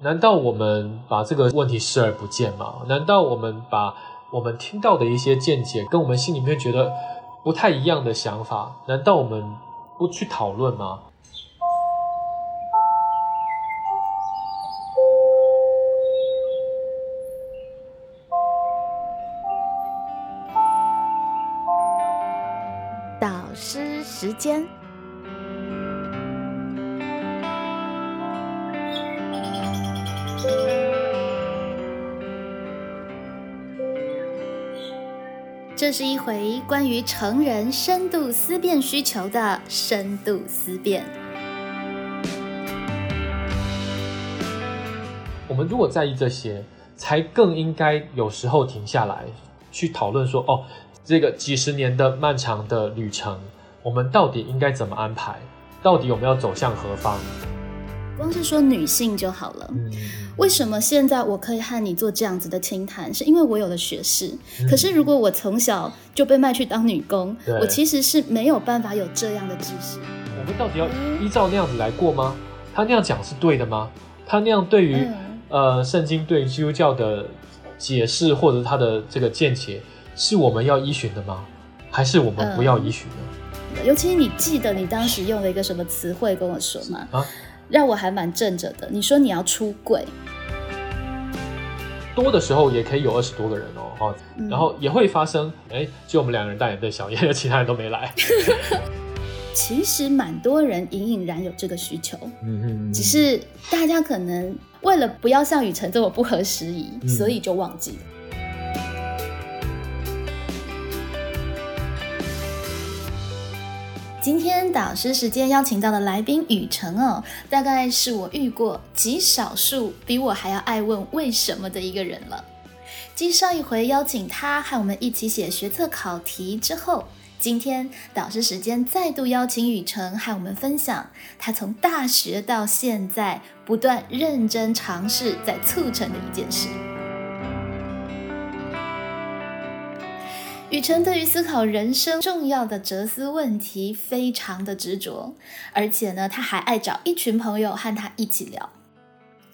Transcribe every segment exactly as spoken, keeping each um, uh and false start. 难道我们把这个问题视而不见吗？难道我们把我们听到的一些见解跟我们心里面觉得不太一样的想法，难道我们不去讨论吗？导师时间，这是一回关于成人深度思辨需求的深度思辨。我们如果在意这些，才更应该有时候停下来去讨论说，哦，这个几十年的漫长的旅程，我们到底应该怎么安排？到底我们要走向何方？光是说女性就好了、嗯、为什么现在我可以和你做这样子的清谈，是因为我有了学士、嗯、可是如果我从小就被卖去当女工，我其实是没有办法有这样的知识。我们到底要依照那样子来过吗？他那样讲是对的吗？他那样对于、嗯、呃圣经对于基督教的解释或者他的这个见解，是我们要依循的吗？还是我们不要依循呢？嗯、尤其你记得你当时用了一个什么词汇跟我说吗？啊，让我还蛮震着的。你说你要出柜，多的时候也可以有二十多个人哦，嗯、然后也会发生，哎，就我们两个人大眼瞪小眼，其他人都没来。其实蛮多人隐隐然有这个需求，嗯嗯嗯，只是大家可能为了不要像雨辰这么不合时宜，嗯、所以就忘记了。今天导师时间邀请到的来宾雨辰哦，大概是我遇过极少数比我还要爱问为什么的一个人了。继上一回邀请他和我们一起写学测考题之后，今天导师时间再度邀请雨辰和我们分享他从大学到现在不断认真尝试在促成的一件事。雨辰对于思考人生重要的哲思问题非常的执着，而且呢，他还爱找一群朋友和他一起聊。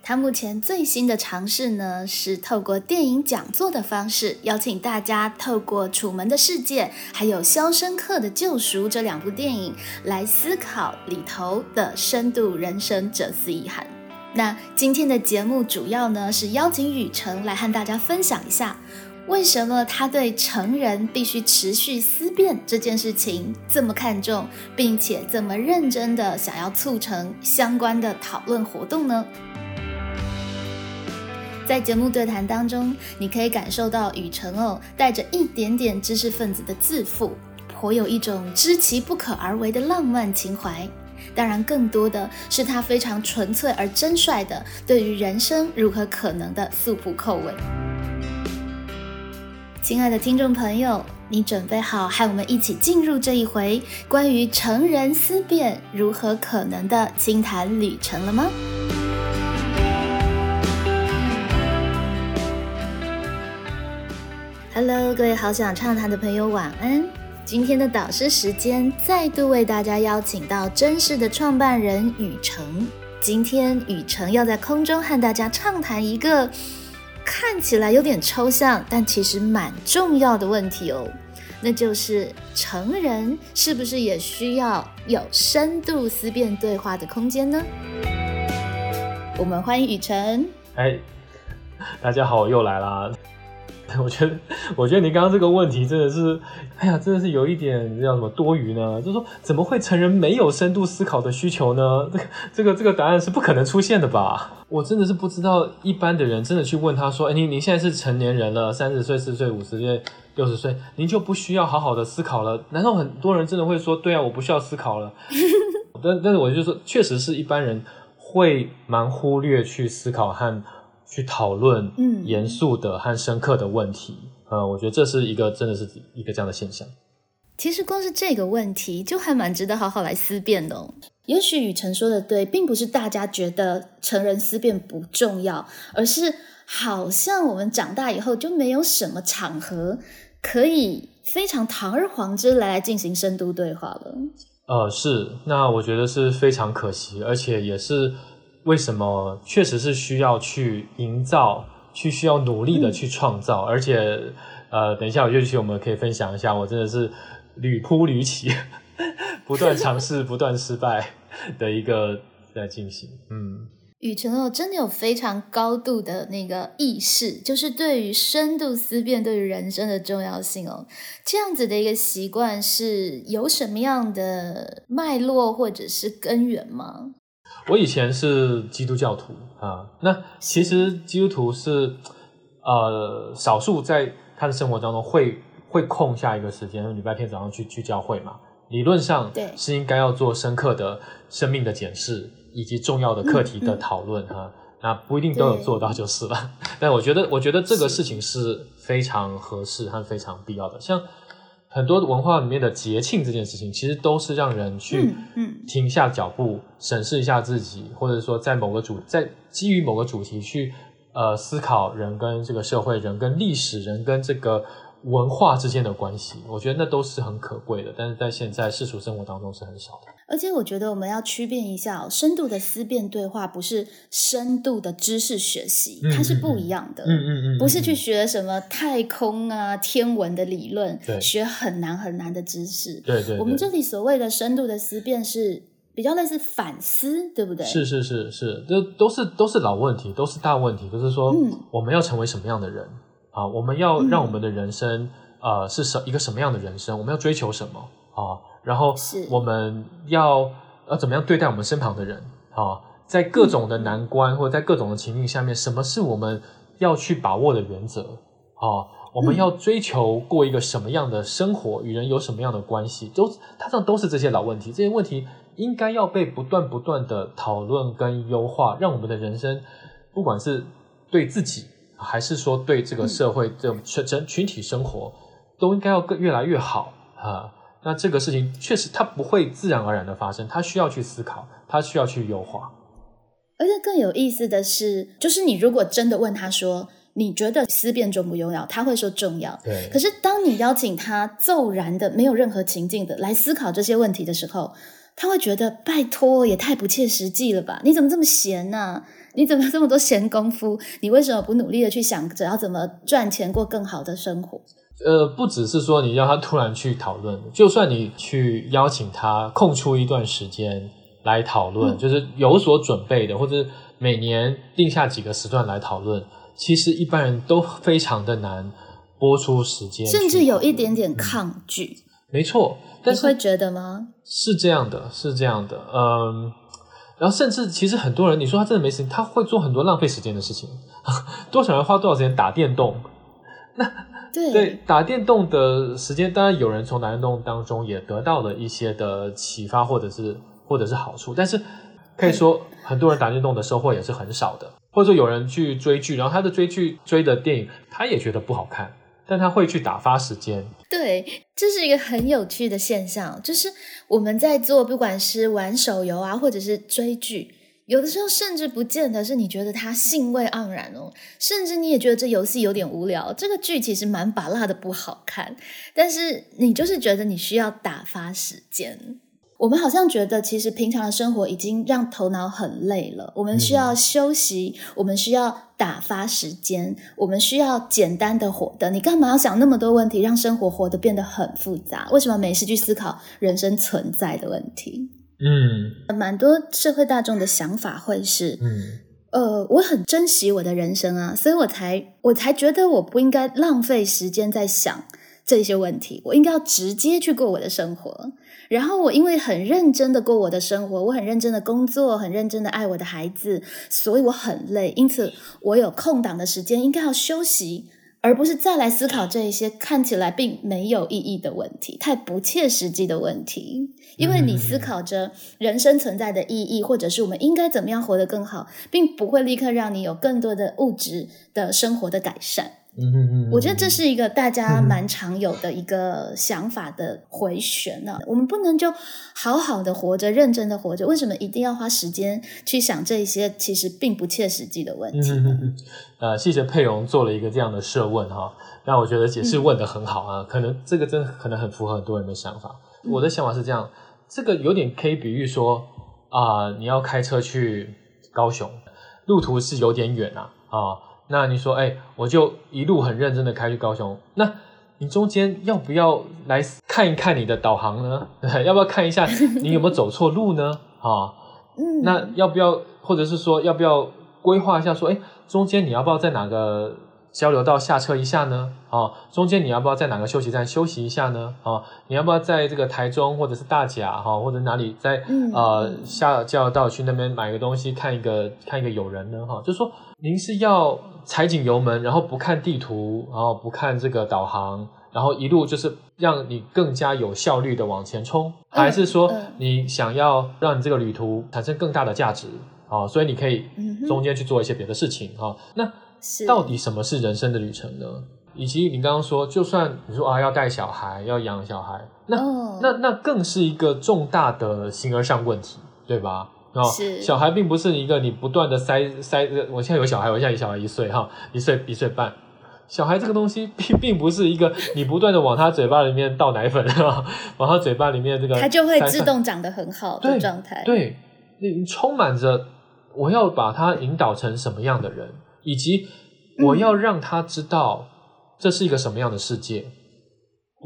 他目前最新的尝试呢，是透过电影讲座的方式，邀请大家透过《楚门的世界》还有《肖申克的救赎》这两部电影来思考里头的深度人生哲思意涵。那今天的节目主要呢，是邀请雨辰来和大家分享一下为什么他对成人必须持续思辨这件事情这么看重，并且这么认真的想要促成相关的讨论活动呢？在节目对谈当中，你可以感受到雨辰哦，带着一点点知识分子的自负，颇有一种知其不可而为的浪漫情怀。当然更多的是他非常纯粹而真率的对于人生如何可能的素朴叩问。亲爱的听众朋友，你准备好和我们一起进入这一回关于成人思辨如何可能的清谈旅程了吗？Hello， 各位好想畅谈的朋友，晚安。今天的导师时间再度为大家邀请到真实的创办人雨辰。今天雨辰要在空中和大家畅谈一个看起来有点抽象，但其实蛮重要的问题哦，那就是成人是不是也需要有深度思辨对话的空间呢？我们欢迎雨辰。哎，大家好，我又来啦。我觉得，我觉得你刚刚这个问题真的是，哎呀，真的是有一点叫什么多余呢？就是说，怎么会成人没有深度思考的需求呢？这个、这个、这个答案是不可能出现的吧？我真的是不知道，一般的人真的去问他说：“哎，你你现在是成年人了，三十岁、四十岁、五十岁、六十岁，您就不需要好好的思考了？”难道很多人真的会说：“对啊，我不需要思考了？”但但是我就说，确实是一般人会蛮忽略去思考和去讨论严肃的和深刻的问题、嗯呃、我觉得这是一个真的是一个这样的现象。其实光是这个问题就还蛮值得好好来思辨的、哦、也许雨辰说的对，并不是大家觉得成人思辨不重要，而是好像我们长大以后就没有什么场合可以非常堂而皇之来来进行深度对话了。呃，是，那我觉得是非常可惜，而且也是为什么确实是需要去营造，去需要努力的去创造，嗯、而且呃，等一下我乐曲我们可以分享一下，我真的是屡扑屡起，不断尝试，不断失败的一个在进行。嗯，与陈厚真的有非常高度的那个意识，就是对于深度思辨，对于人生的重要性哦。这样子的一个习惯是有什么样的脉络或者是根源吗？我以前是基督教徒啊，那其实基督徒是呃少数在他的生活当中会会空下一个时间，礼拜天早上去去教会嘛，理论上是应该要做深刻的生命的检视以及重要的课题的讨论哈、嗯嗯啊，那不一定都有做到就是了。但我觉得我觉得这个事情是非常合适和非常必要的，像很多文化里面的节庆这件事情其实都是让人去停下脚步、嗯嗯、审视一下自己，或者说在某个主在基于某个主题去呃思考人跟这个社会、人跟历史、人跟这个文化之间的关系，我觉得那都是很可贵的，但是在现在世俗生活当中是很少的。而且我觉得我们要区辨一下、哦、深度的思辨对话不是深度的知识学习，它是不一样的、嗯嗯嗯嗯、不是去学什么太空啊天文的理论，学很难很难的知识。对对对，我们这里所谓的深度的思辨是比较类似反思，对不对？是是是是，这都是都是老问题，都是大问题，就是说、嗯、我们要成为什么样的人啊，我们要让我们的人生、嗯、呃是什一个什么样的人生，我们要追求什么啊，然后我们要要怎么样对待我们身旁的人啊，在各种的难关、嗯、或者在各种的情境下面，什么是我们要去把握的原则啊，我们要追求过一个什么样的生活，与人有什么样的关系，都它上都是这些老问题，这些问题应该要被不断不断的讨论跟优化，让我们的人生不管是对自己还是说对这个社会、嗯、这种整群体生活都应该要更越来越好啊。那这个事情确实它不会自然而然的发生，它需要去思考，它需要去优化。而且更有意思的是，就是你如果真的问他说你觉得思辨重不重要，他会说重要。对。可是当你邀请他骤然的没有任何情境的来思考这些问题的时候，他会觉得拜托也太不切实际了吧，你怎么这么闲啊，你怎么这么多闲工夫，你为什么不努力的去想着要怎么赚钱过更好的生活。呃，不只是说你要他突然去讨论，就算你去邀请他空出一段时间来讨论、嗯、就是有所准备的，或者每年定下几个时段来讨论，其实一般人都非常的难拨出时间，甚至有一点点抗拒、嗯、没错。但是你会觉得吗？是这样的，是这样的，嗯，然后甚至其实很多人，你说他真的没时间，他会做很多浪费时间的事情。多少人花多少时间打电动？那 对, 对打电动的时间，当然有人从打电动当中也得到了一些的启发，或者是或者是好处，但是可以说很多人打电动的收获也是很少的。或者说有人去追剧，然后他的追剧追的电影，他也觉得不好看，但他会去打发时间。对，这是一个很有趣的现象，就是我们在做不管是玩手游啊或者是追剧，有的时候甚至不见得是你觉得它兴味盎然哦，甚至你也觉得这游戏有点无聊，这个剧其实蛮拔辣的不好看，但是你就是觉得你需要打发时间。我们好像觉得其实平常的生活已经让头脑很累了，我们需要休息、嗯、我们需要打发时间，我们需要简单的活的，你干嘛要想那么多问题，让生活活得变得很复杂，为什么没事去思考人生存在的问题。嗯，蛮多社会大众的想法会是嗯，呃，我很珍惜我的人生啊，所以我才我才觉得我不应该浪费时间在想这些问题，我应该要直接去过我的生活，然后我因为很认真的过我的生活，我很认真的工作，很认真的爱我的孩子，所以我很累，因此我有空档的时间应该要休息，而不是再来思考这一些看起来并没有意义的问题，太不切实际的问题。因为你思考着人生存在的意义，或者是我们应该怎么样活得更好，并不会立刻让你有更多的物质的生活的改善。嗯，我觉得这是一个大家蛮常有的一个想法的回旋啊。我们不能就好好的活着，认真的活着，为什么一定要花时间去想这些其实并不切实际的问题呢？嗯呃，谢谢佩蓉做了一个这样的设问哈，那我觉得也是问得很好啊、嗯、可能这个真的可能很符合很多人的想法、嗯、我的想法是这样，这个有点可以比喻说啊、呃，你要开车去高雄，路途是有点远啊啊、哦，那你说，哎，我就一路很认真的开去高雄，那你中间要不要来看一看你的导航呢？要不要看一下你有没有走错路呢？啊、哦，嗯，那要不要，或者是说要不要规划一下说，哎，中间你要不要在哪个交流道下车一下呢？啊，中间你要不要在哪个休息站休息一下呢？啊，你要不要在这个台中或者是大甲哈、啊，或者哪里在呃下交流道去那边买个东西，看一个看一个友人呢？哈、啊，就说您是要踩紧油门，然后不看地图，然后不看这个导航，然后一路就是让你更加有效率的往前冲，还是说你想要让你这个旅途产生更大的价值？啊，所以你可以中间去做一些别的事情哈、啊。那到底什么是人生的旅程呢？以及你刚刚说，就算你说啊要带小孩，要养小孩，那、哦、那那更是一个重大的形而上问题，对吧？哦，小孩并不是一个你不断的塞塞。我现在有小孩，我现在有小孩一岁哈，一岁一岁半。小孩这个东西并并不是一个你不断的往他嘴巴里面倒奶粉，往他嘴巴里面这个，他就会自动长得很好的状态。对，对你充满着我要把他引导成什么样的人。以及我要让他知道这是一个什么样的世界、嗯、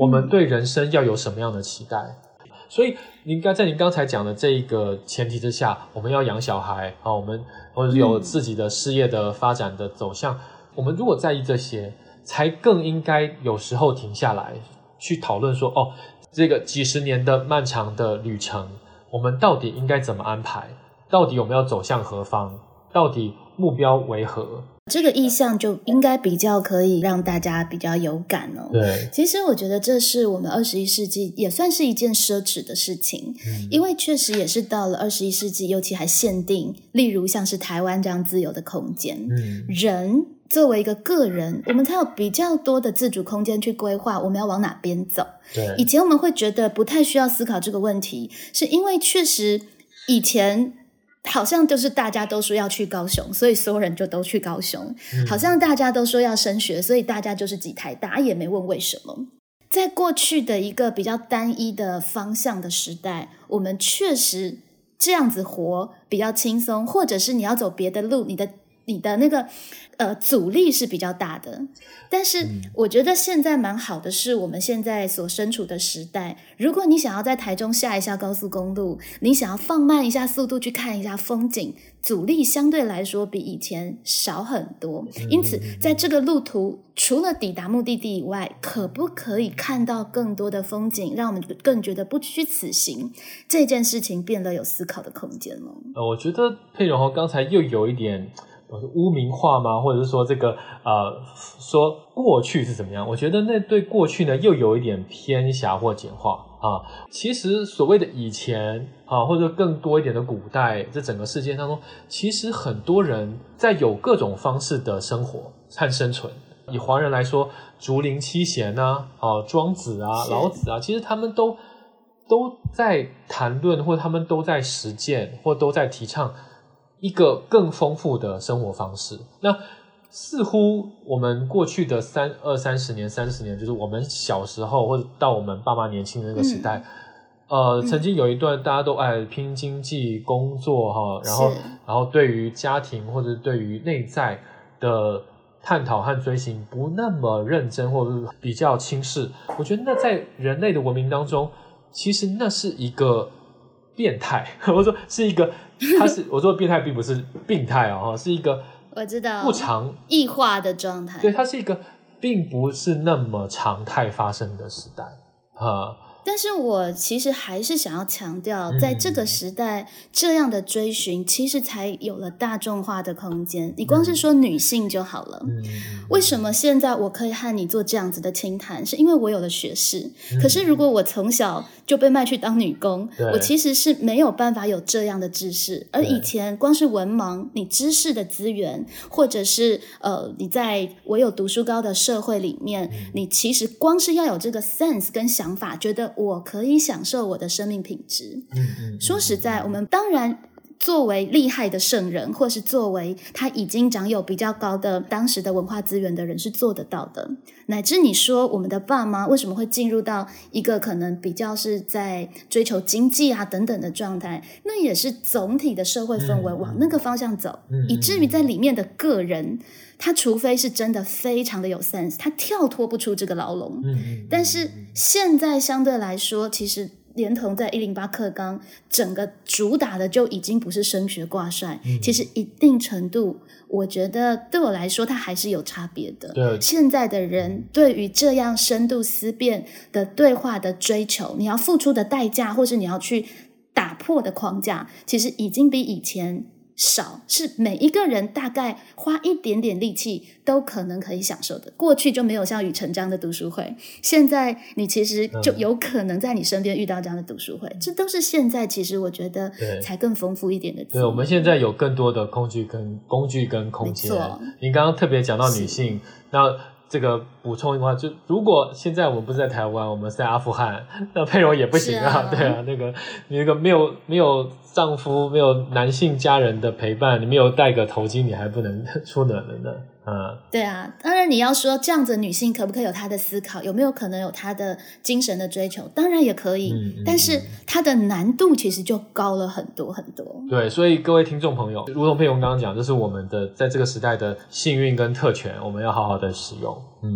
我们对人生要有什么样的期待，所以您刚在您刚才讲的这一个前提之下，我们要养小孩啊，我们或者有自己的事业的发展的走向、嗯、我们如果在意这些，才更应该有时候停下来去讨论说，哦，这个几十年的漫长的旅程，我们到底应该怎么安排，到底我们要走向何方，到底目标为何？这个意向就应该比较可以让大家比较有感哦。对，其实我觉得这是我们二十一世纪也算是一件奢侈的事情、嗯、因为确实也是到了二十一世纪，尤其还限定，例如像是台湾这样自由的空间、嗯、人作为一个个人，我们才有比较多的自主空间去规划我们要往哪边走。对，以前我们会觉得不太需要思考这个问题，是因为确实以前好像就是大家都说要去高雄，所以所有人就都去高雄、嗯、好像大家都说要升学，所以大家就是挤台大，也没问为什么。在过去的一个比较单一的方向的时代，我们确实这样子活比较轻松，或者是你要走别的路，你的你的那个呃阻力是比较大的。但是我觉得现在蛮好的是，我们现在所身处的时代，如果你想要在台中下一下高速公路，你想要放慢一下速度去看一下风景，阻力相对来说比以前少很多。因此在这个路途，除了抵达目的地以外，可不可以看到更多的风景，让我们更觉得不虚此行，这件事情变得有思考的空间了。呃，我觉得佩蓉豪刚才又有一点污名化吗？或者是说这个呃，说过去是怎么样？我觉得那对过去呢，又有一点偏狭或简化啊。其实所谓的以前啊，或者更多一点的古代，这整个世界当中，其实很多人在有各种方式的生活和生存。以华人来说，竹林七贤啊，啊，庄子啊，老子啊，其实他们都都在谈论，或者他们都在实践，或都在提倡一个更丰富的生活方式。那似乎我们过去的三二三十年三十年，就是我们小时候或者到我们爸妈年轻的那个时代、嗯、呃、嗯、曾经有一段大家都哎拼经济工作哈，然后然后对于家庭或者对于内在的探讨和追寻不那么认真，或者比较轻视。我觉得那在人类的文明当中，其实那是一个变态，我说是一个，它是我说变态并不是病态哦，是一个我知道不常异化的状态。对，它是一个并不是那么常态发生的时代啊、嗯。但是我其实还是想要强调，在这个时代，这样的追寻其实才有了大众化的空间。你光是说女性就好了，嗯、为什么现在我可以和你做这样子的清谈，是因为我有了学识。嗯、可是如果我从小就被卖去当女工，我其实是没有办法有这样的知识。而以前光是文盲，你知识的资源，或者是呃，你在我有读书高的社会里面、嗯，你其实光是要有这个 sense 跟想法，觉得我可以享受我的生命品质。嗯嗯，说实在，我们当然作为厉害的圣人，或是作为他已经掌有比较高的当时的文化资源的人是做得到的。乃至你说我们的爸妈为什么会进入到一个可能比较是在追求经济啊等等的状态，那也是总体的社会氛围往那个方向走，嗯、以至于在里面的个人他除非是真的非常的有 sense， 他跳脱不出这个牢笼。嗯、但是现在相对来说，其实连同在一零八课纲整个主打的就已经不是升学挂帅，嗯、其实一定程度我觉得对我来说它还是有差别的。对，现在的人对于这样深度思辨的对话的追求，你要付出的代价或是你要去打破的框架，其实已经比以前少，是每一个人大概花一点点力气都可能可以享受的。过去就没有像与成章的读书会，现在你其实就有可能在你身边遇到这样的读书会，嗯、这都是现在其实我觉得才更丰富一点的。 对, 对我们现在有更多的工具跟工具跟空间。您刚刚特别讲到女性，那这个补充的话，就如果现在我们不是在台湾，我们是在阿富汗，那佩蓉也不行啊，对啊，那个你那个没有没有丈夫，没有男性家人的陪伴，你没有戴个头巾，你还不能出门呢。嗯，对啊，当然你要说这样子女性可不可以有她的思考，有没有可能有她的精神的追求，当然也可以，嗯、但是她的难度其实就高了很多很多。对，所以各位听众朋友，如同佩蓉刚刚讲，这是我们的在这个时代的幸运跟特权，我们要好好的使用。嗯，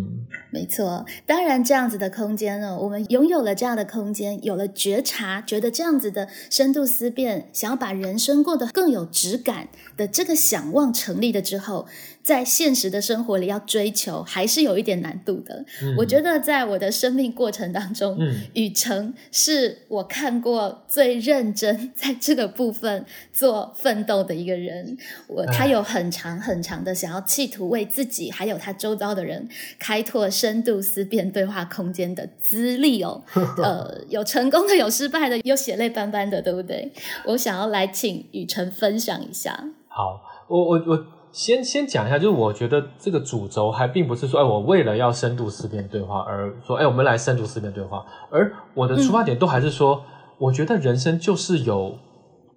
没错，当然这样子的空间呢，我们拥有了这样的空间，有了觉察，觉得这样子的深度思辨，想要把人生过得更有质感的这个想望成立了之后，在现实的生活里要追求还是有一点难度的。嗯、我觉得在我的生命过程当中，宇程、嗯、是我看过最认真在这个部分做奋斗的一个人。我他有很长很长的想要企图为自己还有他周遭的人开拓深度思辨对话空间的资历哦。呃，有成功的，有失败的，有血泪斑斑的，对不对？我想要来请宇程分享一下。好，我我我先先讲一下，就是我觉得这个主轴还并不是说，哎，我为了要深度思辨对话而说，哎，我们来深度思辨对话，而我的出发点都还是说，嗯、我觉得人生就是有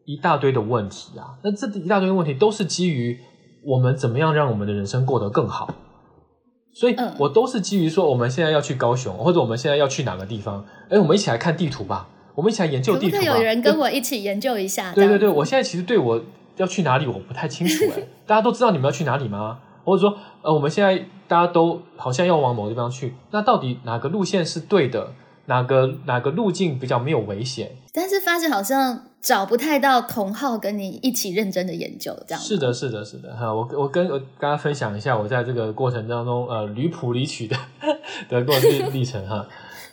一大堆的问题啊，那这一大堆问题都是基于我们怎么样让我们的人生过得更好，所以我都是基于说，我们现在要去高雄，或者我们现在要去哪个地方，哎，我们一起来看地图吧，我们一起来研究地图吧，可不可以有人跟我一起研究一下？对对对，我现在其实对我要去哪里我不太清楚，哎，大家都知道你们要去哪里吗？或者说，呃，我们现在大家都好像要往某个地方去，那到底哪个路线是对的？哪个哪个路径比较没有危险？但是发现好像找不太到同好跟你一起认真的研究，这样是的，是的，是的哈。我我跟我大家分享一下我在这个过程当中，呃，离谱离曲的的过程历程哈。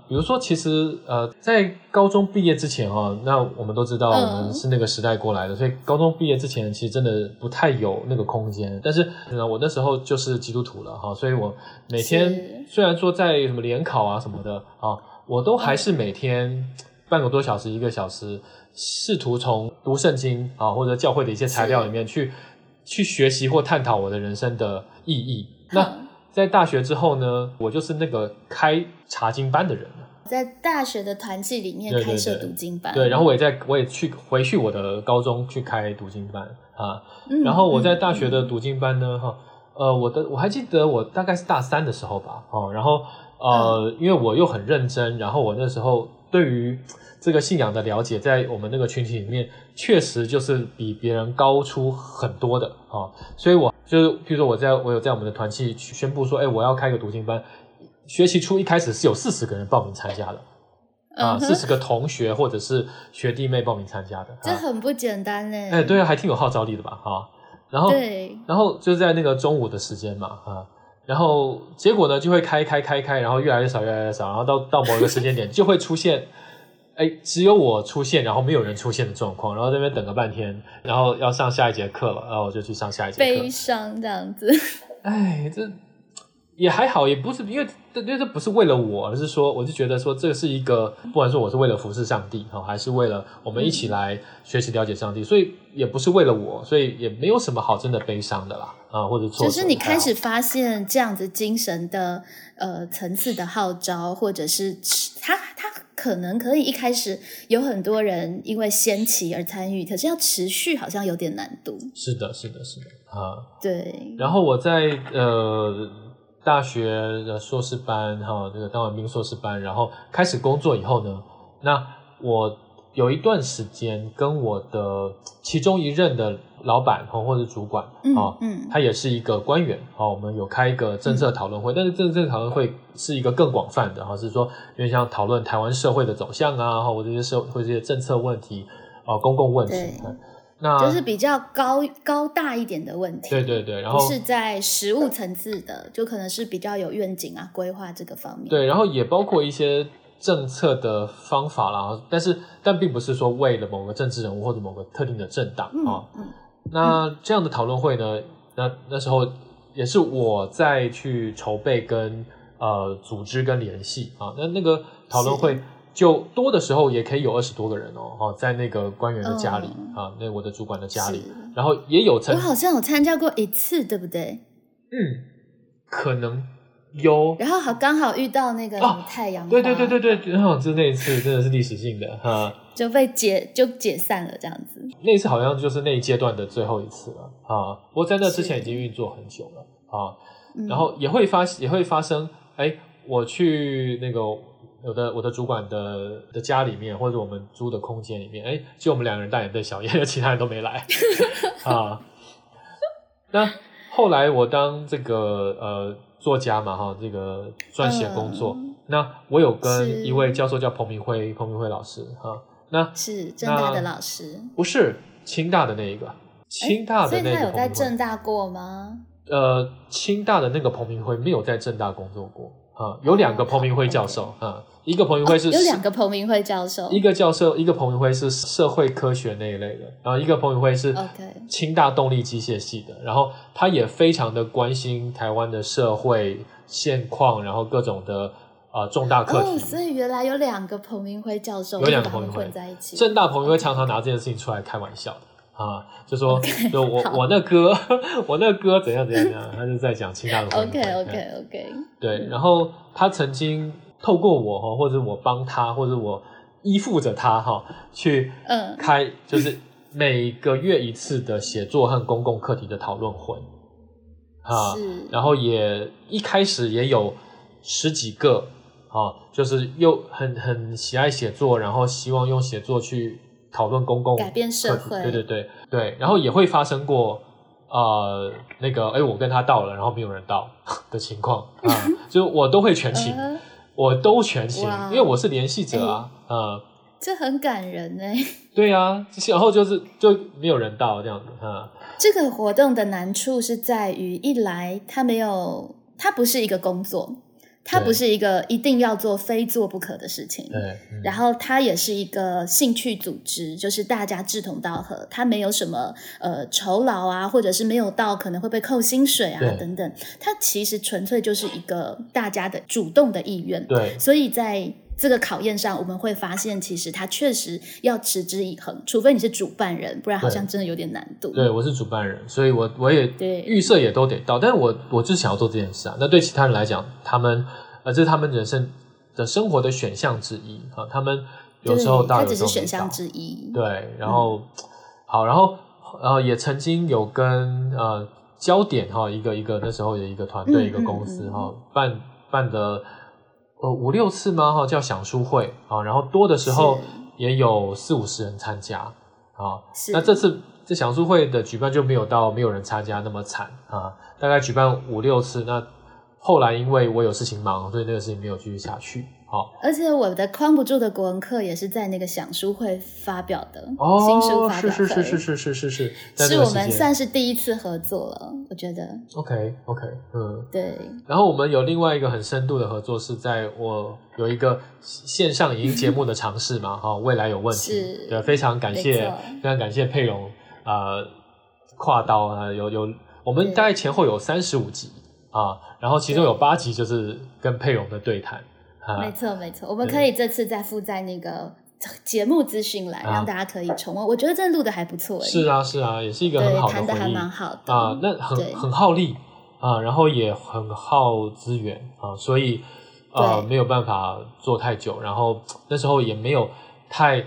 比如说，其实呃，在高中毕业之前哈、哦，那我们都知道我们是那个时代过来的，嗯、所以高中毕业之前其实真的不太有那个空间。但是呢，我那时候就是基督徒了哈、哦，所以我每天虽然说在什么联考啊什么的啊、哦，我都还是每天半个多小时、一个小时，试图从读圣经啊、哦、或者教会的一些材料里面去去学习或探讨我的人生的意义。那、嗯在大学之后呢，我就是那个开查经班的人，在大学的团契里面开设读经班。 对, 对, 对, 对，然后我也在我也去回去我的高中去开读经班啊、嗯。然后我在大学的读经班呢，哈、嗯，呃，我的我还记得我大概是大三的时候吧，哦，然后呃、嗯，因为我又很认真，然后我那时候对于这个信仰的了解，在我们那个群体里面确实就是比别人高出很多的啊、哦，所以我。就是譬如说我在我有在我们的团契宣布说，哎，我要开一个读经班，学期初一开始是有四十个人报名参加的、uh-huh. 啊，四十个同学或者是学弟妹报名参加的，这很不简单嘞。哎，对啊，还挺有号召力的吧啊。然后对，然后就在那个中午的时间嘛啊，然后结果呢就会开开开开，然后越来越少越来越少，然后到到某一个时间点就会出现。哎，只有我出现，然后没有人出现的状况，然后在那边等个半天，然后要上下一节课了，然后我就去上下一节课，悲伤这样子。哎，这也还好，也不是因为这不是为了我，而是说我就觉得说这是一个，不管说我是为了服侍上帝，还是为了我们一起来学习了解上帝，所以也不是为了我，所以也没有什么好真的悲伤的啦，啊，或者挫折。就是你开始发现这样子精神的呃层次的号召，或者是他他可能可以一开始有很多人因为先期而参与，可是要持续好像有点难度。是的，是的，是的啊，对。然后我在呃。大学的硕士班哈，这个当完兵硕士班，然后开始工作以后呢，那我有一段时间跟我的其中一任的老板或者主管啊、嗯嗯，他也是一个官员啊，我们有开一个政策讨论会，嗯、但是政策讨论会是一个更广泛的哈，是说因为像讨论台湾社会的走向啊，或者这些社会这些政策问题啊、呃，公共问题。那就是比较高高大一点的问题，对对对，然后不是在实务层次的，就可能是比较有愿景啊、规划这个方面。对，然后也包括一些政策的方法啦，但是但并不是说为了某个政治人物或者某个特定的政党啊、嗯哦嗯。那这样的讨论会呢，那那时候也是我在去筹备跟呃组织跟联系啊，那那个讨论会。就多的时候也可以有二十多个人哦，哦，在那个官员的家里、嗯、啊，那我的主管的家里，然后也有参，我好像有参加过一次，对不对？嗯，可能有。然后好刚好遇到那个太阳花、啊，对对对对对，然后就那一次真的是历史性的哈，就被解就解散了这样子。那一次好像就是那一阶段的最后一次了啊，不过在那之前已经运作很久了啊、嗯，然后也会发也会发生，哎，我去那个。我的我的主管的的家里面，或者我们租的空间里面，哎，就我们两个人大眼瞪小眼，其他人都没来啊。那后来我当这个呃作家嘛哈，这个撰写工作、嗯，那我有跟一位教授叫彭明辉，彭明辉老师哈、啊，那是政大的老师，不是清大的那一个，清大的那个，所以他有在政大过吗？呃，清大的那个彭明辉没有在政大工作过。啊、有两个彭明辉教授、哦啊、一个彭明辉是、哦、有两个彭明辉教授，一个教授，一个彭明辉是社会科学那一类的，然后一个彭明辉是清大动力机械系的，然后他也非常的关心台湾的社会现况，然后各种的、呃、重大课题、哦、所以原来有两个彭明辉教授，有两个彭明辉混在一起。政大彭明辉常常拿这件事情出来开玩笑的啊，就说、okay, 就我我那歌我那歌怎样怎样怎样，他就在讲清大的朋友 OK OK OK 对，然后他曾经透过我或者我帮他或者我依附着他去开、嗯、就是每个月一次的写作和公共课题的讨论会啊，然后也一开始也有十几个啊，就是又很很喜爱写作，然后希望用写作去讨论公共改变社会，对对对对，然后也会发生过呃那个哎我跟他到了然后没有人到的情况啊、呃，就我都会全勤、呃、我都全勤，因为我是联系者啊、欸、呃这很感人哎、欸。对啊，然后就是就没有人到这样子啊、呃。这个活动的难处是在于，一来它没有它不是一个工作。它不是一个一定要做非做不可的事情、嗯、然后它也是一个兴趣组织，就是大家志同道合，它没有什么呃酬劳啊，或者是没有到可能会被扣薪水啊等等，它其实纯粹就是一个大家的主动的意愿。对，所以在这个考验上我们会发现其实它确实要持之以恒，除非你是主办人，不然好像真的有点难度。 对, 对，我是主办人，所以我我也预设也都得到，但是我我就想要做这件事啊。那对其他人来讲，他们呃这是他们人生的生活的选项之一啊，他们有时候到有时候没到，它只是选项之一。对，然后、嗯、好，然后然后也曾经有跟呃焦点哈、哦、一个一个那时候有一个团队、嗯、一个公司哈、哦嗯、办办的。呃，五六次吗？哈，叫想书会啊，然后多的时候也有四五十人参加啊。那这次这想书会的举办就没有到没有人参加那么惨啊，大概举办五六次。那后来因为我有事情忙，所以那个事情没有继续下去。好、啊，而且我的框不住的国文课也是在那个想书会发表的，哦、新书发表会是是是是是是是是，是我们算是第一次合作了，我觉得。OK OK， 嗯，对。然后我们有另外一个很深度的合作，是在我有一个线上影音节目的尝试嘛，哈、哦，未来有问题，对，非常感谢，非常感谢佩蓉啊、呃，跨刀啊，有有，我们大概前后有三十五集。啊，然后其中有八集就是跟配偶的对谈。啊、没错没错，我们可以这次再附在那个节目资讯栏、啊、让大家可以重温，我觉得这录的还不错。是啊是啊，也是一个很好的回忆，谈的还蛮好的啊，那很很耗力啊，然后也很耗资源啊，所以呃没有办法做太久，然后那时候也没有太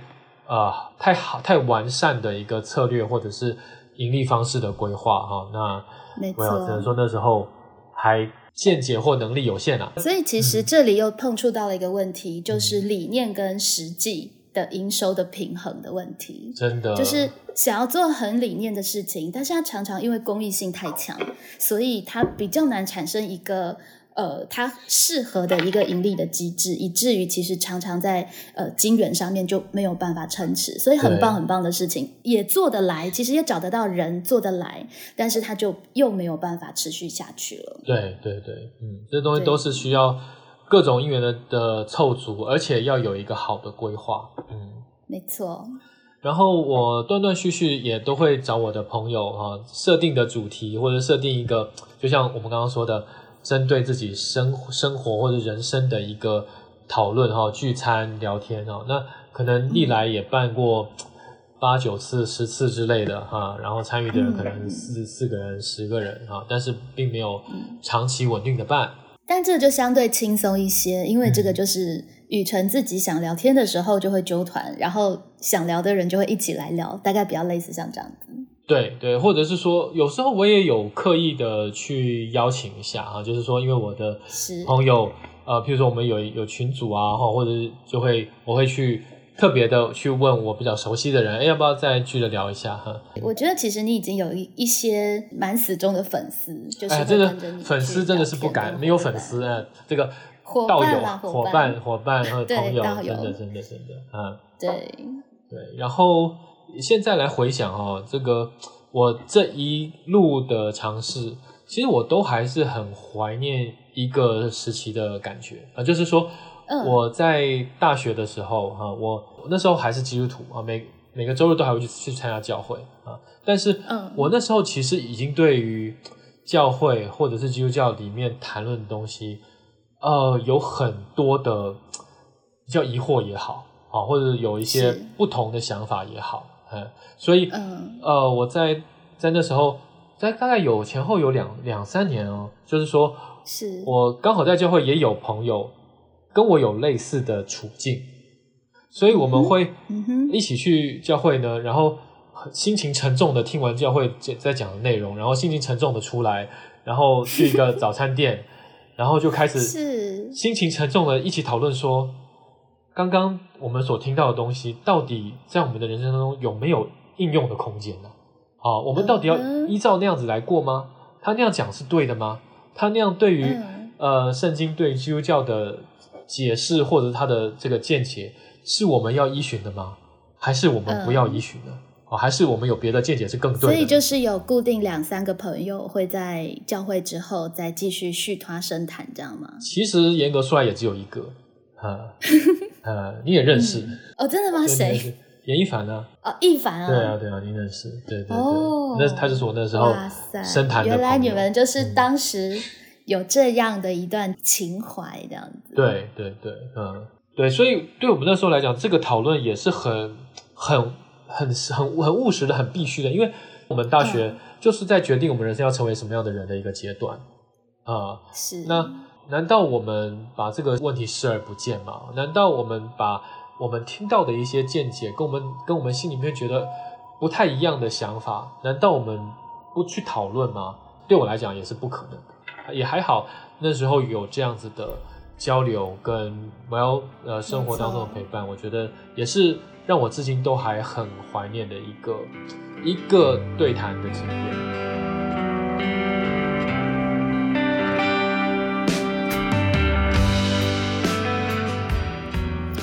呃太好太完善的一个策略或者是盈利方式的规划啊，那没错，只能说那时候还见解或能力有限啊，所以其实这里又碰触到了一个问题、嗯、就是理念跟实际的营收的平衡的问题。真的就是想要做很理念的事情，但是它常常因为公益性太强，所以它比较难产生一个呃，它适合的一个盈利的机制，以至于其实常常在呃金源上面就没有办法撑持，所以很棒很棒的事情也做得来，其实也找得到人做得来，但是它就又没有办法持续下去了。对对对，嗯，这东西都是需要各种因缘的的凑足，而且要有一个好的规划。嗯，没错。然后我断断续续也都会找我的朋友啊，设定的主题或者设定一个，就像我们刚刚说的。针对自己生生活或者人生的一个讨论哈、哦，聚餐聊天哦，那可能历来也办过八九次、十次之类的哈，然后参与的人可能四四个人、十个人哈，但是并没有长期稳定的办。但这就相对轻松一些，因为这个就是雨辰自己想聊天的时候就会揪团，然后想聊的人就会一起来聊，大概比较类似像这样子。对对，或者是说有时候我也有刻意的去邀请一下啊，就是说因为我的朋友呃，譬如说我们有有群组啊，或者就会我会去特别的去问我比较熟悉的人，哎，要不要再聚着聊一下哈？我觉得其实你已经有一些蛮死忠的粉丝，就是真的粉丝真的是不敢，没有粉丝哎，这个道友伙伴伙伴和朋友真的真的真的啊，对对，然后。现在来回想哦，这个我这一路的尝试，其实我都还是很怀念一个时期的感觉啊、呃，就是说我在大学的时候哈、呃，我那时候还是基督徒啊，每每个周日都还会去去参加教会啊，但是我那时候其实已经对于教会或者是基督教里面谈论的东西，呃，有很多的比较疑惑也好啊，或者有一些不同的想法也好。嗯，所以，嗯、呃，我在在那时候，在大概有前后有两两三年哦，就是说，是我刚好在教会也有朋友跟我有类似的处境，所以我们会一起去教会呢，嗯、然后心情沉重的听完教会在讲的内容，然后心情沉重的出来，然后去一个早餐店，然后就开始是心情沉重的一起讨论说。刚刚我们所听到的东西到底在我们的人生当中有没有应用的空间呢、啊？啊，我们到底要依照那样子来过吗？他那样讲是对的吗？他那样对于、嗯、呃圣经对于基督教的解释或者他的这个见解是我们要依循的吗？还是我们不要依循的、嗯哦、还是我们有别的见解是更对的？所以就是有固定两三个朋友会在教会之后再继续续他深谈这样吗？其实严格说来也只有一个呃呃，你也认识、嗯、哦？真的吗？谁？严一凡啊！哦，一凡啊！对啊，对啊，你认识？对对对，哦、那他就是我那时候深谈的朋友。原来你们就是当时有这样的一段情怀，这样子。嗯、对对对，嗯，对，所以对我们那时候来讲，这个讨论也是很很很很很务实的，很必须的，因为我们大学就是在决定我们人生要成为什么样的人的一个阶段啊、呃。是那。难道我们把这个问题视而不见吗？难道我们把我们听到的一些见解跟我们跟我们心里面觉得不太一样的想法，难道我们不去讨论吗？对我来讲也是不可能的，也还好那时候有这样子的交流跟我要呃生活当中的陪伴，我觉得也是让我至今都还很怀念的一个一个对谈的经验。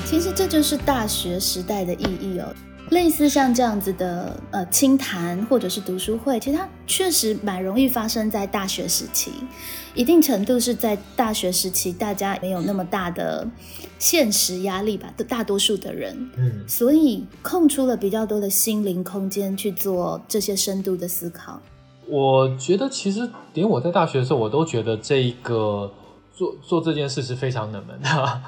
其实这就是大学时代的意义哦，类似像这样子的呃清谈或者是读书会，其实它确实蛮容易发生在大学时期，一定程度是在大学时期大家没有那么大的现实压力吧，大多数的人，嗯，所以空出了比较多的心灵空间去做这些深度的思考。我觉得其实连我在大学的时候，我都觉得这一个做做这件事是非常冷门的，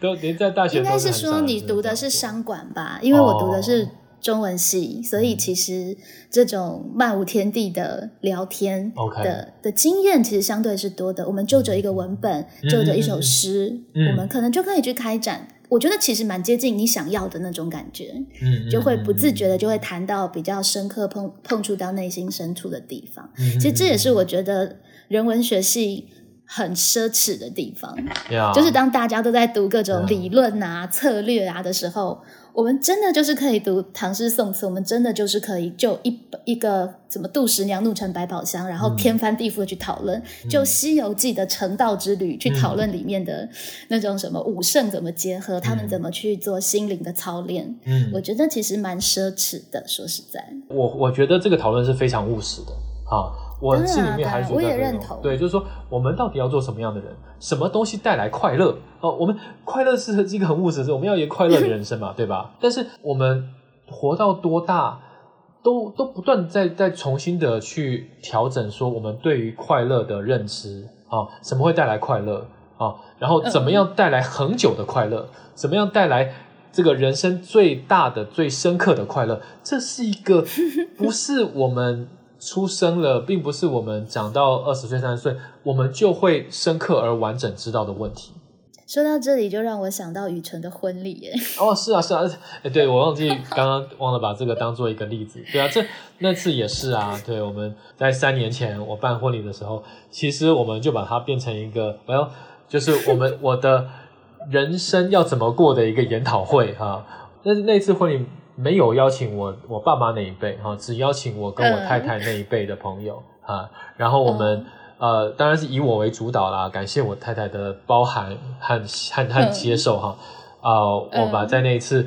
都连在大学都是很少人知道。应该是说你读的是商管吧，因为我读的是中文系，哦、所以其实这种漫无天地的聊天的、okay. 的经验其实相对是多的。我们就着一个文本，嗯、就着一首诗、嗯，我们可能就可以去开展。我觉得其实蛮接近你想要的那种感觉，嗯，就会不自觉的就会谈到比较深刻碰碰触到内心深处的地方、嗯、其实这也是我觉得人文学系很奢侈的地方、嗯、就是当大家都在读各种理论啊、嗯、策略啊的时候，我们真的就是可以读唐诗宋词，我们真的就是可以就一一个什么杜十娘怒沉百宝箱，然后天翻地覆的去讨论、嗯、就西游记的成道之旅去讨论里面的那种什么武圣怎么结合、嗯、他们怎么去做心灵的操练、嗯、我觉得其实蛮奢侈的，说实在我我觉得这个讨论是非常务实的啊。我心里面还觉得、啊、我也认同，对，就是说我们到底要做什么样的人，什么东西带来快乐、哦、我们快乐是一个很务实的，我们要一个快乐的人生嘛，对吧？但是我们活到多大都都不断在在重新的去调整，说我们对于快乐的认知、哦、什么会带来快乐、哦、然后怎么样带来恒久的快乐，怎么样带来这个人生最大的最深刻的快乐，这是一个不是我们出生了，并不是我们长到二十岁、三十岁，我们就会深刻而完整知道的问题。说到这里，就让我想到雨辰的婚礼耶。哦，是啊，是啊，哎，对，我忘记刚刚忘了把这个当做一个例子。对啊，这那次也是啊。对，我们在三年前我办婚礼的时候，其实我们就把它变成一个，哎呦，就是我们我的人生要怎么过的一个研讨会啊。但是那次婚礼。没有邀请我我爸妈那一辈哈、啊，只邀请我跟我太太那一辈的朋友、嗯、啊。然后我们、嗯、呃，当然是以我为主导啦，感谢我太太的包涵和和和接受哈。啊、嗯呃，我把在那一次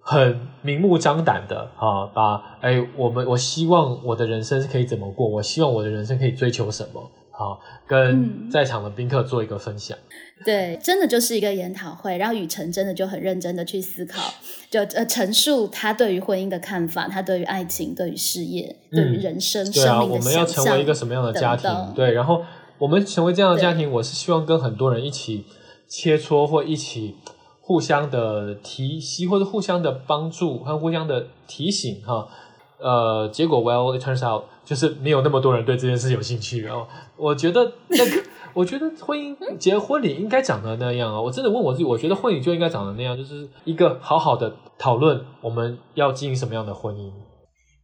很明目张胆的啊，把哎，我们我希望我的人生是可以怎么过，我希望我的人生可以追求什么。好，跟在场的宾客做一个分享、嗯、对，真的就是一个研讨会，然后雨辰真的就很认真的去思考，就呃陈述他对于婚姻的看法，他对于爱情，对于事业、嗯、对于人生对、啊、生命的想象，我们要成为一个什么样的家庭，等等，对，然后我们成为这样的家庭，我是希望跟很多人一起切磋，或一起互相的提携，或者互相的帮助和互相的提醒哈。呃，结果 well it turns out 就是没有那么多人对这件事有兴趣哦。我觉得那个，我觉得婚姻结婚礼应该长得那样啊、哦。我真的问我自己，我觉得婚礼就应该长得那样，就是一个好好的讨论我们要经营什么样的婚姻。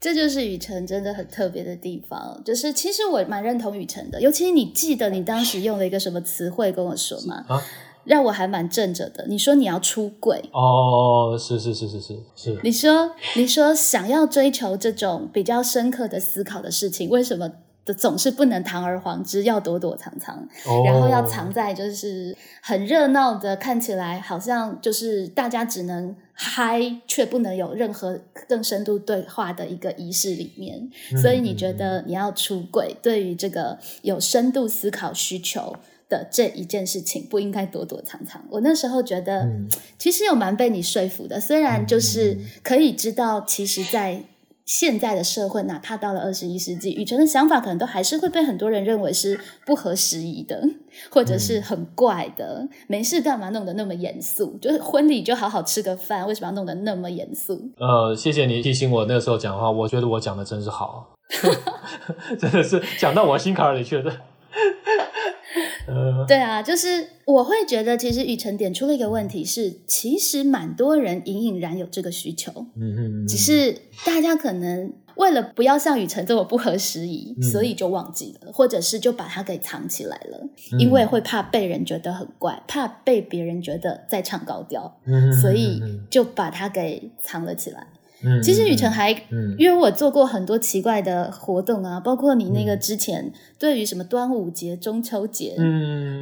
这就是雨辰真的很特别的地方，就是其实我蛮认同雨辰的，尤其你记得你当时用了一个什么词汇跟我说吗？啊，让我还蛮震着的。你说你要出柜哦，是是是是是是。你说你说想要追求这种比较深刻的思考的事情，为什么总是不能堂而皇之，要躲躲藏藏、哦、然后要藏在就是很热闹的，看起来好像就是大家只能嗨，却不能有任何更深度对话的一个仪式里面、嗯、所以你觉得你要出柜，对于这个有深度思考需求的这一件事情不应该躲躲藏藏。我那时候觉得、嗯、其实有蛮被你说服的，虽然就是可以知道其实在现在的社会，哪怕到了二十一世纪，雨辰的想法可能都还是会被很多人认为是不合时宜的，或者是很怪的、嗯、没事干嘛弄得那么严肃，就是婚礼就好好吃个饭，为什么要弄得那么严肃。呃，谢谢你提醒我那时候讲话，我觉得我讲的真是好真的是讲到我心坎里去了对啊，就是我会觉得其实雨辰点出了一个问题，是其实蛮多人隐隐然有这个需求，嗯嗯，只是大家可能为了不要像雨辰这么不合时宜、嗯、所以就忘记了，或者是就把它给藏起来了、嗯、因为会怕被人觉得很怪，怕被别人觉得在唱高调、嗯、所以就把它给藏了起来。其实雨辰还约我做过很多奇怪的活动啊、嗯、包括你那个之前对于什么端午节、中秋节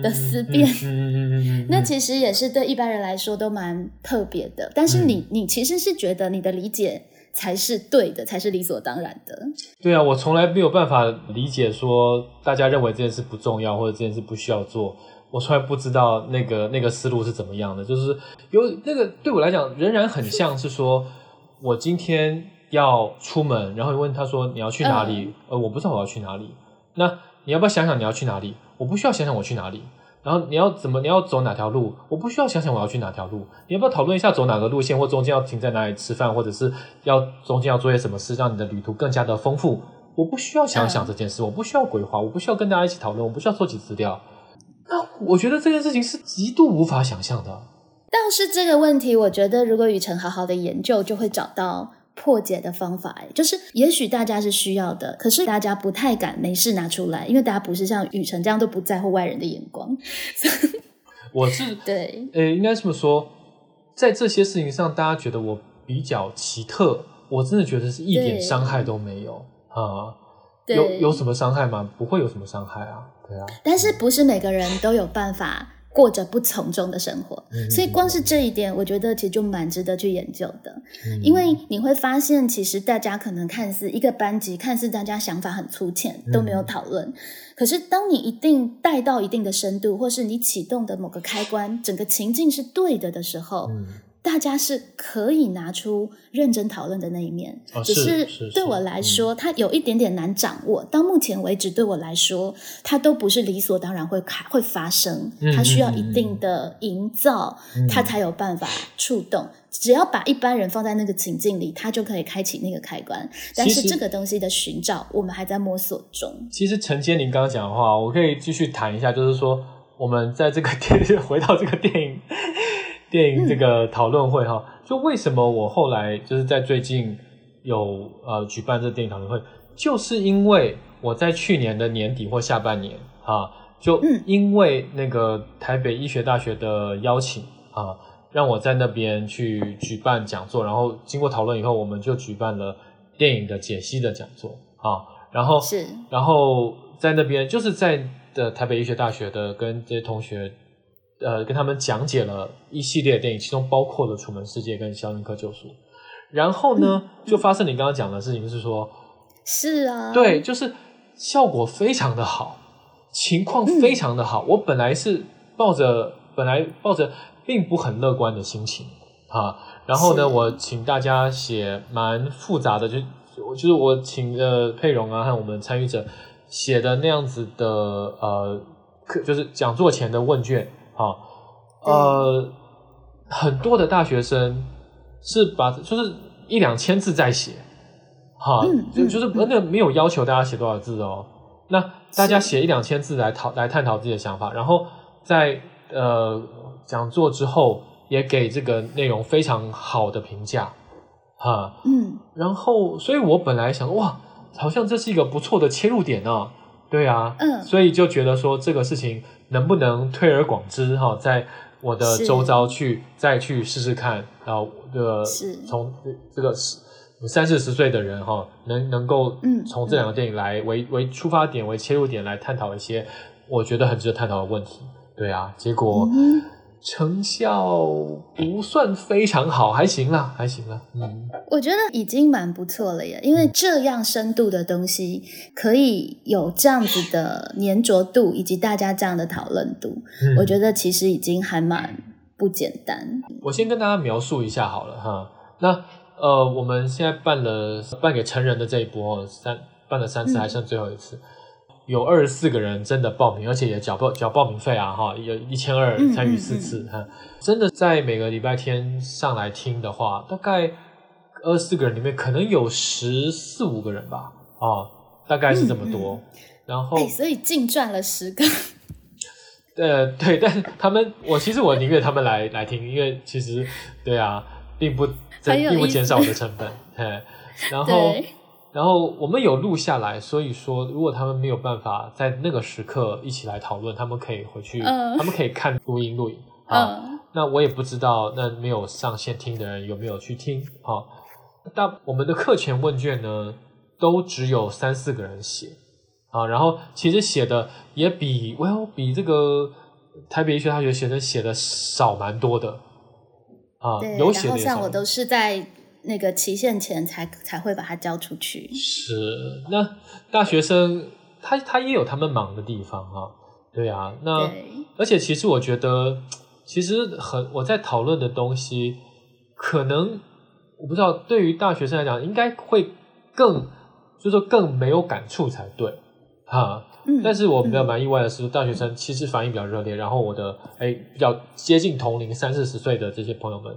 的思辨、嗯嗯嗯嗯、那其实也是对一般人来说都蛮特别的，但是你、嗯、你其实是觉得你的理解才是对的，才是理所当然的。对啊，我从来没有办法理解说大家认为这件事不重要，或者这件事不需要做，我从来不知道那个那个思路是怎么样的，就是有那个对我来讲仍然很像是说我今天要出门，然后问他说你要去哪里、嗯、呃，我不知道我要去哪里，那你要不要想想你要去哪里，我不需要想想我去哪里，然后你要怎么你要走哪条路，我不需要想想我要去哪条路，你要不要讨论一下走哪个路线，或中间要停在哪里吃饭，或者是要中间要做些什么事让你的旅途更加的丰富，我不需要想想这件事，我不需要规划，我不需要跟大家一起讨论，我不需要收集资料。那我觉得这件事情是极度无法想象的。但是这个问题我觉得如果宇程好好的研究就会找到破解的方法，就是也许大家是需要的，可是大家不太敢没事拿出来，因为大家不是像宇程这样都不在乎外人的眼光。我是对，诶，应该这么说，在这些事情上大家觉得我比较奇特，我真的觉得是一点伤害都没有啊。有有什么伤害吗？不会有什么伤害啊，对啊。但是不是每个人都有办法过着不从众的生活，所以光是这一点我觉得其实就蛮值得去研究的。因为你会发现其实大家可能看似一个班级，看似大家想法很粗浅都没有讨论，可是当你一定带到一定的深度，或是你启动的某个开关，整个情境是对的的时候，大家是可以拿出认真讨论的那一面、啊、只是对我来说、嗯、它有一点点难掌握，到目前为止对我来说它都不是理所当然会会发生，它需要一定的营造、嗯、它才有办法触动、嗯、只要把一般人放在那个情境里，它就可以开启那个开关，但是这个东西的寻找我们还在摸索中。其实承接您刚刚讲的话，我可以继续谈一下，就是说我们在这个电回到这个电影电影这个讨论会哈、嗯，就为什么我后来就是在最近有呃举办这电影讨论会，就是因为我在去年的年底或下半年啊，就因为那个台北医学大学的邀请啊，让我在那边去举办讲座，然后经过讨论以后，我们就举办了电影的解析的讲座啊，然后是然后在那边就是在的台北医学大学的跟这些同学。呃，跟他们讲解了一系列的电影，其中包括了《楚门世界》跟《肖申克救赎》。然后呢，嗯、就发生你刚刚讲的事情，就是说，是啊，对，就是效果非常的好，情况非常的好。嗯、我本来是抱着本来抱着并不很乐观的心情啊，然后呢，我请大家写蛮复杂的，就就是我请呃佩蓉啊和我们参与者写的那样子的呃，就是讲座前的问卷。啊，呃，很多的大学生是把就是一两千字在写，哈、啊嗯，就就是那没有要求大家写多少字哦。那大家写一两千字来讨来探讨自己的想法，然后在呃讲座之后也给这个内容非常好的评价，哈、啊，嗯，然后所以我本来想哇，好像这是一个不错的切入点啊。对啊，嗯，所以就觉得说这个事情能不能推而广之哈、哦，在我的周遭去再去试试看，然后呃，从这个三四十岁的人哈、哦，能能够从这两个电影来为、嗯、为出发点为切入点来探讨一些我觉得很值得探讨的问题。对啊，结果、嗯、成效不算非常好，还行啦，还行啦，嗯，我觉得已经蛮不错了耶，因为这样深度的东西可以有这样子的粘着度，以及大家这样的讨论度、嗯、我觉得其实已经还蛮不简单。我先跟大家描述一下好了哈，那呃，我们现在办了办给成人的这一波三办了三次，还剩最后一次、嗯，有二十四个人真的报名，而且也缴报缴报名费啊，哈，有一千二参与四次哈、嗯嗯嗯。真的在每个礼拜天上来听的话，大概二十四个人里面可能有十四五个人吧，啊，大概是这么多。嗯嗯、然后、欸，所以净赚了十个。呃，对，但是他们，我其实我宁愿他们来来听，因为其实对啊，并不并不减少我的成本，嘿，然后。然后我们有录下来，所以说如果他们没有办法在那个时刻一起来讨论，他们可以回去、呃、他们可以看录音录影、呃、啊。那我也不知道那没有上线听的人有没有去听啊。但我们的课前问卷呢都只有三四个人写啊，然后其实写的也比 well 比这个台北医学大学学生写的少蛮多的啊，有写的也少。然后像我都是在那个期限前才才会把它交出去。是，那大学生他他也有他们忙的地方啊，对啊，那对而且其实我觉得，其实很我在讨论的东西，可能我不知道对于大学生来讲应该会更就是说更没有感触才对哈、嗯，但是我比较蛮意外的是大学生其实反应比较热烈，然后我的哎比较接近同龄三四十岁的这些朋友们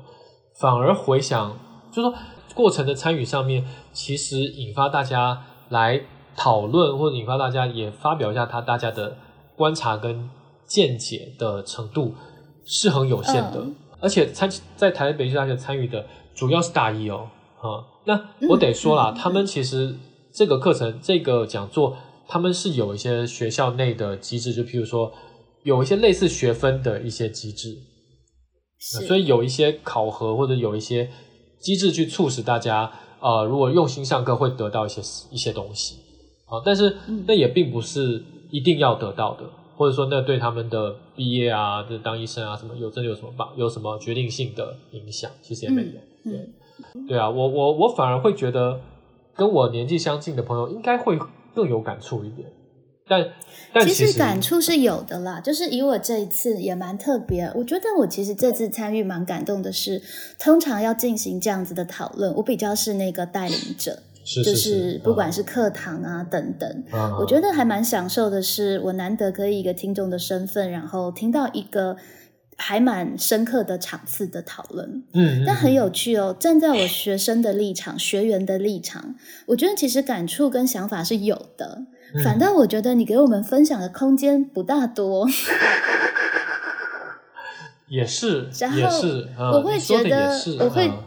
反而回想就是说过程的参与上面其实引发大家来讨论或者引发大家也发表一下他大家的观察跟见解的程度是很有限的、嗯、而且参在台北大学参与的主要是大一哦、嗯、那我得说啦、嗯、他们其实这个课程这个讲座他们是有一些学校内的机制，就譬如说有一些类似学分的一些机制，所以有一些考核或者有一些机制去促使大家呃，如果用心上课会得到一些一些东西啊，但是那也并不是一定要得到的，或者说那对他们的毕业啊、这当医生啊什么有真的有什么有什么决定性的影响，其实也没有。嗯、对、嗯、对啊，我我我反而会觉得跟我年纪相近的朋友应该会更有感触一点。但, 但其 实, 其实感触是有的啦，就是以我这一次也蛮特别，我觉得我其实这次参与蛮感动的是，通常要进行这样子的讨论，我比较是那个带领者，是是是就是不管是课堂啊、嗯、等等、嗯、我觉得还蛮享受的是我难得可以一个听众的身份，然后听到一个还蛮深刻的场次的讨论，嗯，但很有趣哦。站在我学生的立场、学员的立场，我觉得其实感触跟想法是有的。嗯、反倒我觉得你给我们分享的空间不大多，也是，然后也是，嗯、我会觉得，我会、嗯、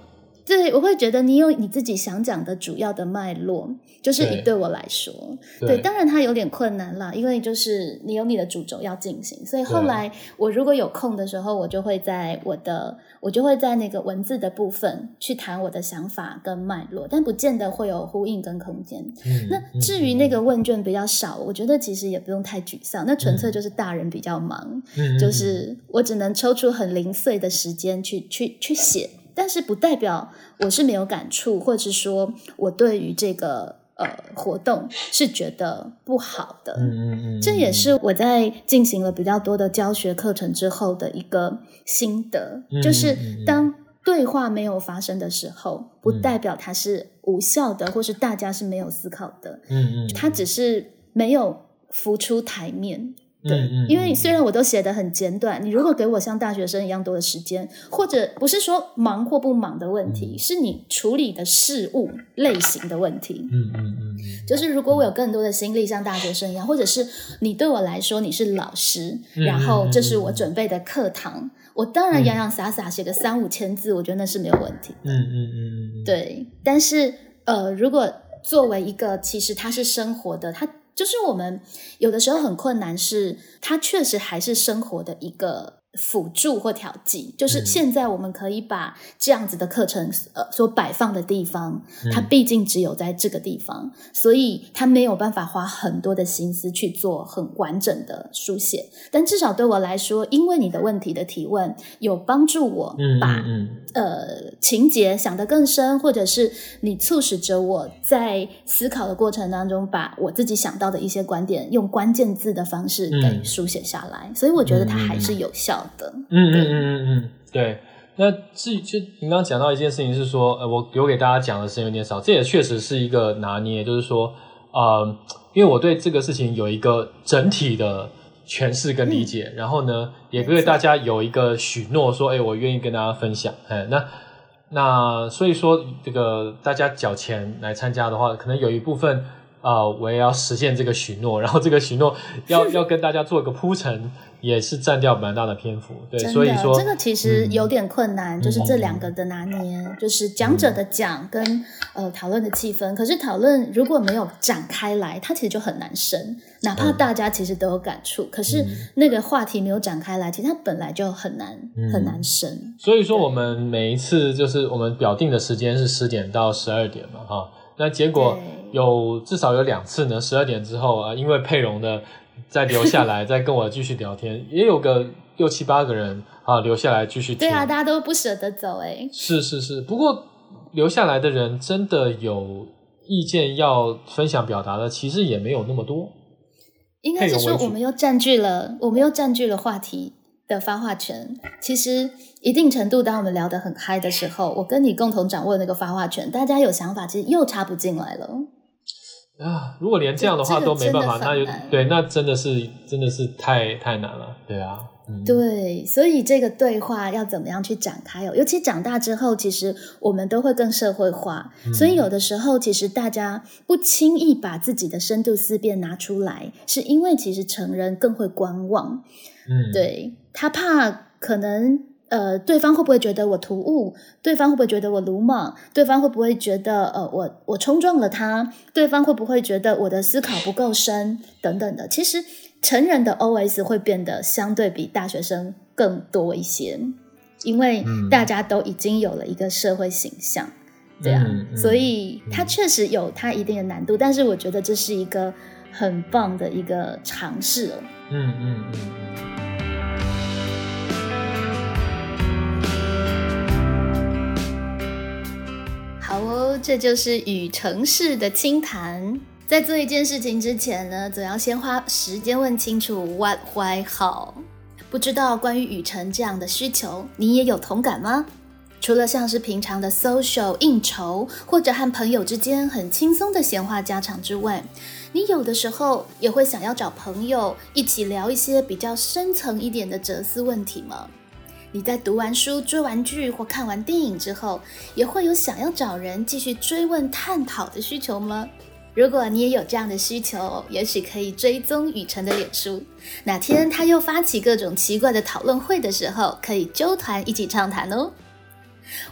对，我会觉得你有你自己想讲的主要的脉络，就是以对我来说，对，对对当然它有点困难啦，因为就是你有你的主轴要进行，所以后来我如果有空的时候，我就会在我的。我就会在那个文字的部分去谈我的想法跟脉络，但不见得会有呼应跟空间、嗯、那至于那个问卷比较少、嗯、我觉得其实也不用太沮丧，那纯粹就是大人比较忙、嗯、就是我只能抽出很零碎的时间去去去写，但是不代表我是没有感触，或者是说我对于这个呃，活动是觉得不好的、嗯、这也是我在进行了比较多的教学课程之后的一个心得、嗯、就是当对话没有发生的时候、嗯、不代表它是无效的或是大家是没有思考的、嗯、它只是没有浮出台面，对，因为虽然我都写得很简短，你如果给我像大学生一样多的时间，或者不是说忙或不忙的问题，是你处理的事物类型的问题。嗯嗯嗯，就是如果我有更多的心力像大学生一样，或者是你对我来说你是老师，然后这是我准备的课堂，我当然洋洋洒洒写个三五千字，我觉得那是没有问题的。嗯嗯嗯，对，但是呃，如果作为一个其实它是生活的，它就是我们有的时候很困难是它确实还是生活的一个辅助或调剂，就是现在我们可以把这样子的课程呃所摆放的地方，它毕竟只有在这个地方，所以它没有办法花很多的心思去做很完整的书写，但至少对我来说，因为你的问题的提问有帮助我把嗯嗯嗯呃情节想得更深，或者是你促使着我在思考的过程当中把我自己想到的一些观点用关键字的方式给书写下来，所以我觉得它还是有效的。嗯嗯嗯嗯对。那至于就您刚讲到一件事情是说，呃，我有给大家讲的事情有点少，这也确实是一个拿捏，就是说，呃，因为我对这个事情有一个整体的诠释跟理解，嗯、然后呢，也对大家有一个许诺说，哎，我愿意跟大家分享。哎，那那所以说，这个大家缴钱来参加的话，可能有一部分。啊、呃，我也要实现这个许诺，然后这个许诺要要跟大家做一个铺陈，也是占掉蛮大的篇幅。对，所以说这个其实有点困难，嗯、就是这两个的拿捏，嗯、就是讲者的讲跟、嗯、呃讨论的气氛。可是讨论如果没有展开来，它其实就很难深。哪怕大家其实都有感触，嗯、可是那个话题没有展开来，其实它本来就很难、嗯、很难深。所以说，我们每一次就是我们表定的时间是十点到十二点嘛，哈。那结果有至少有两次呢，十二点之后啊、呃，因为佩蓉呢再留下来，再跟我继续聊天，也有个六七八个人啊留下来继续听。对啊，大家都不舍得走哎。是是是，不过留下来的人真的有意见要分享表达的，其实也没有那么多。应该是说我们又占据了，我们又占据了话题。的发话权，其实一定程度当我们聊得很嗨的时候，我跟你共同掌握那个发话权，大家有想法其实又插不进来了啊！如果连这样的话都没办法，那就对，那真的是真的是太太难了，对啊，嗯、对，所以这个对话要怎么样去展开、哦、尤其长大之后，其实我们都会更社会化、嗯、所以有的时候其实大家不轻易把自己的深度思辨拿出来，是因为其实成人更会观望，嗯，对，他怕可能呃，对方会不会觉得我突兀？对方会不会觉得我鲁莽？对方会不会觉得呃，我我冲撞了他？对方会不会觉得我的思考不够深？等等的，其实成人的 O S 会变得相对比大学生更多一些，因为大家都已经有了一个社会形象，对啊，所以它确实有它一定的难度，但是我觉得这是一个很棒的一个尝试哦。嗯嗯嗯。好哦，这就是与城市的清谈。在做一件事情之前呢，总要先花时间问清楚 what why how。 不知道关于与城这样的需求，你也有同感吗？除了像是平常的 social 应酬，或者和朋友之间很轻松的闲话家常之外，你有的时候也会想要找朋友一起聊一些比较深层一点的哲思问题吗？你在读完书、追完剧或看完电影之后，也会有想要找人继续追问探讨的需求吗？如果你也有这样的需求，也许可以追踪雨辰的脸书，哪天他又发起各种奇怪的讨论会的时候，可以揪团一起畅谈哦。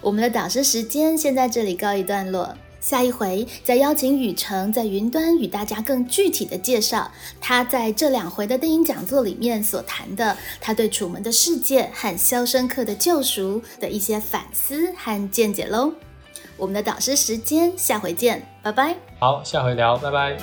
我们的导师时间先在这里告一段落，下一回再邀请雨辰在云端与大家更具体的介绍他在这两回的电影讲座里面所谈的他对《楚门的世界》和《肖申克的救赎》的一些反思和见解咯。我们的导师时间下回见，拜拜。好，下回聊，拜拜。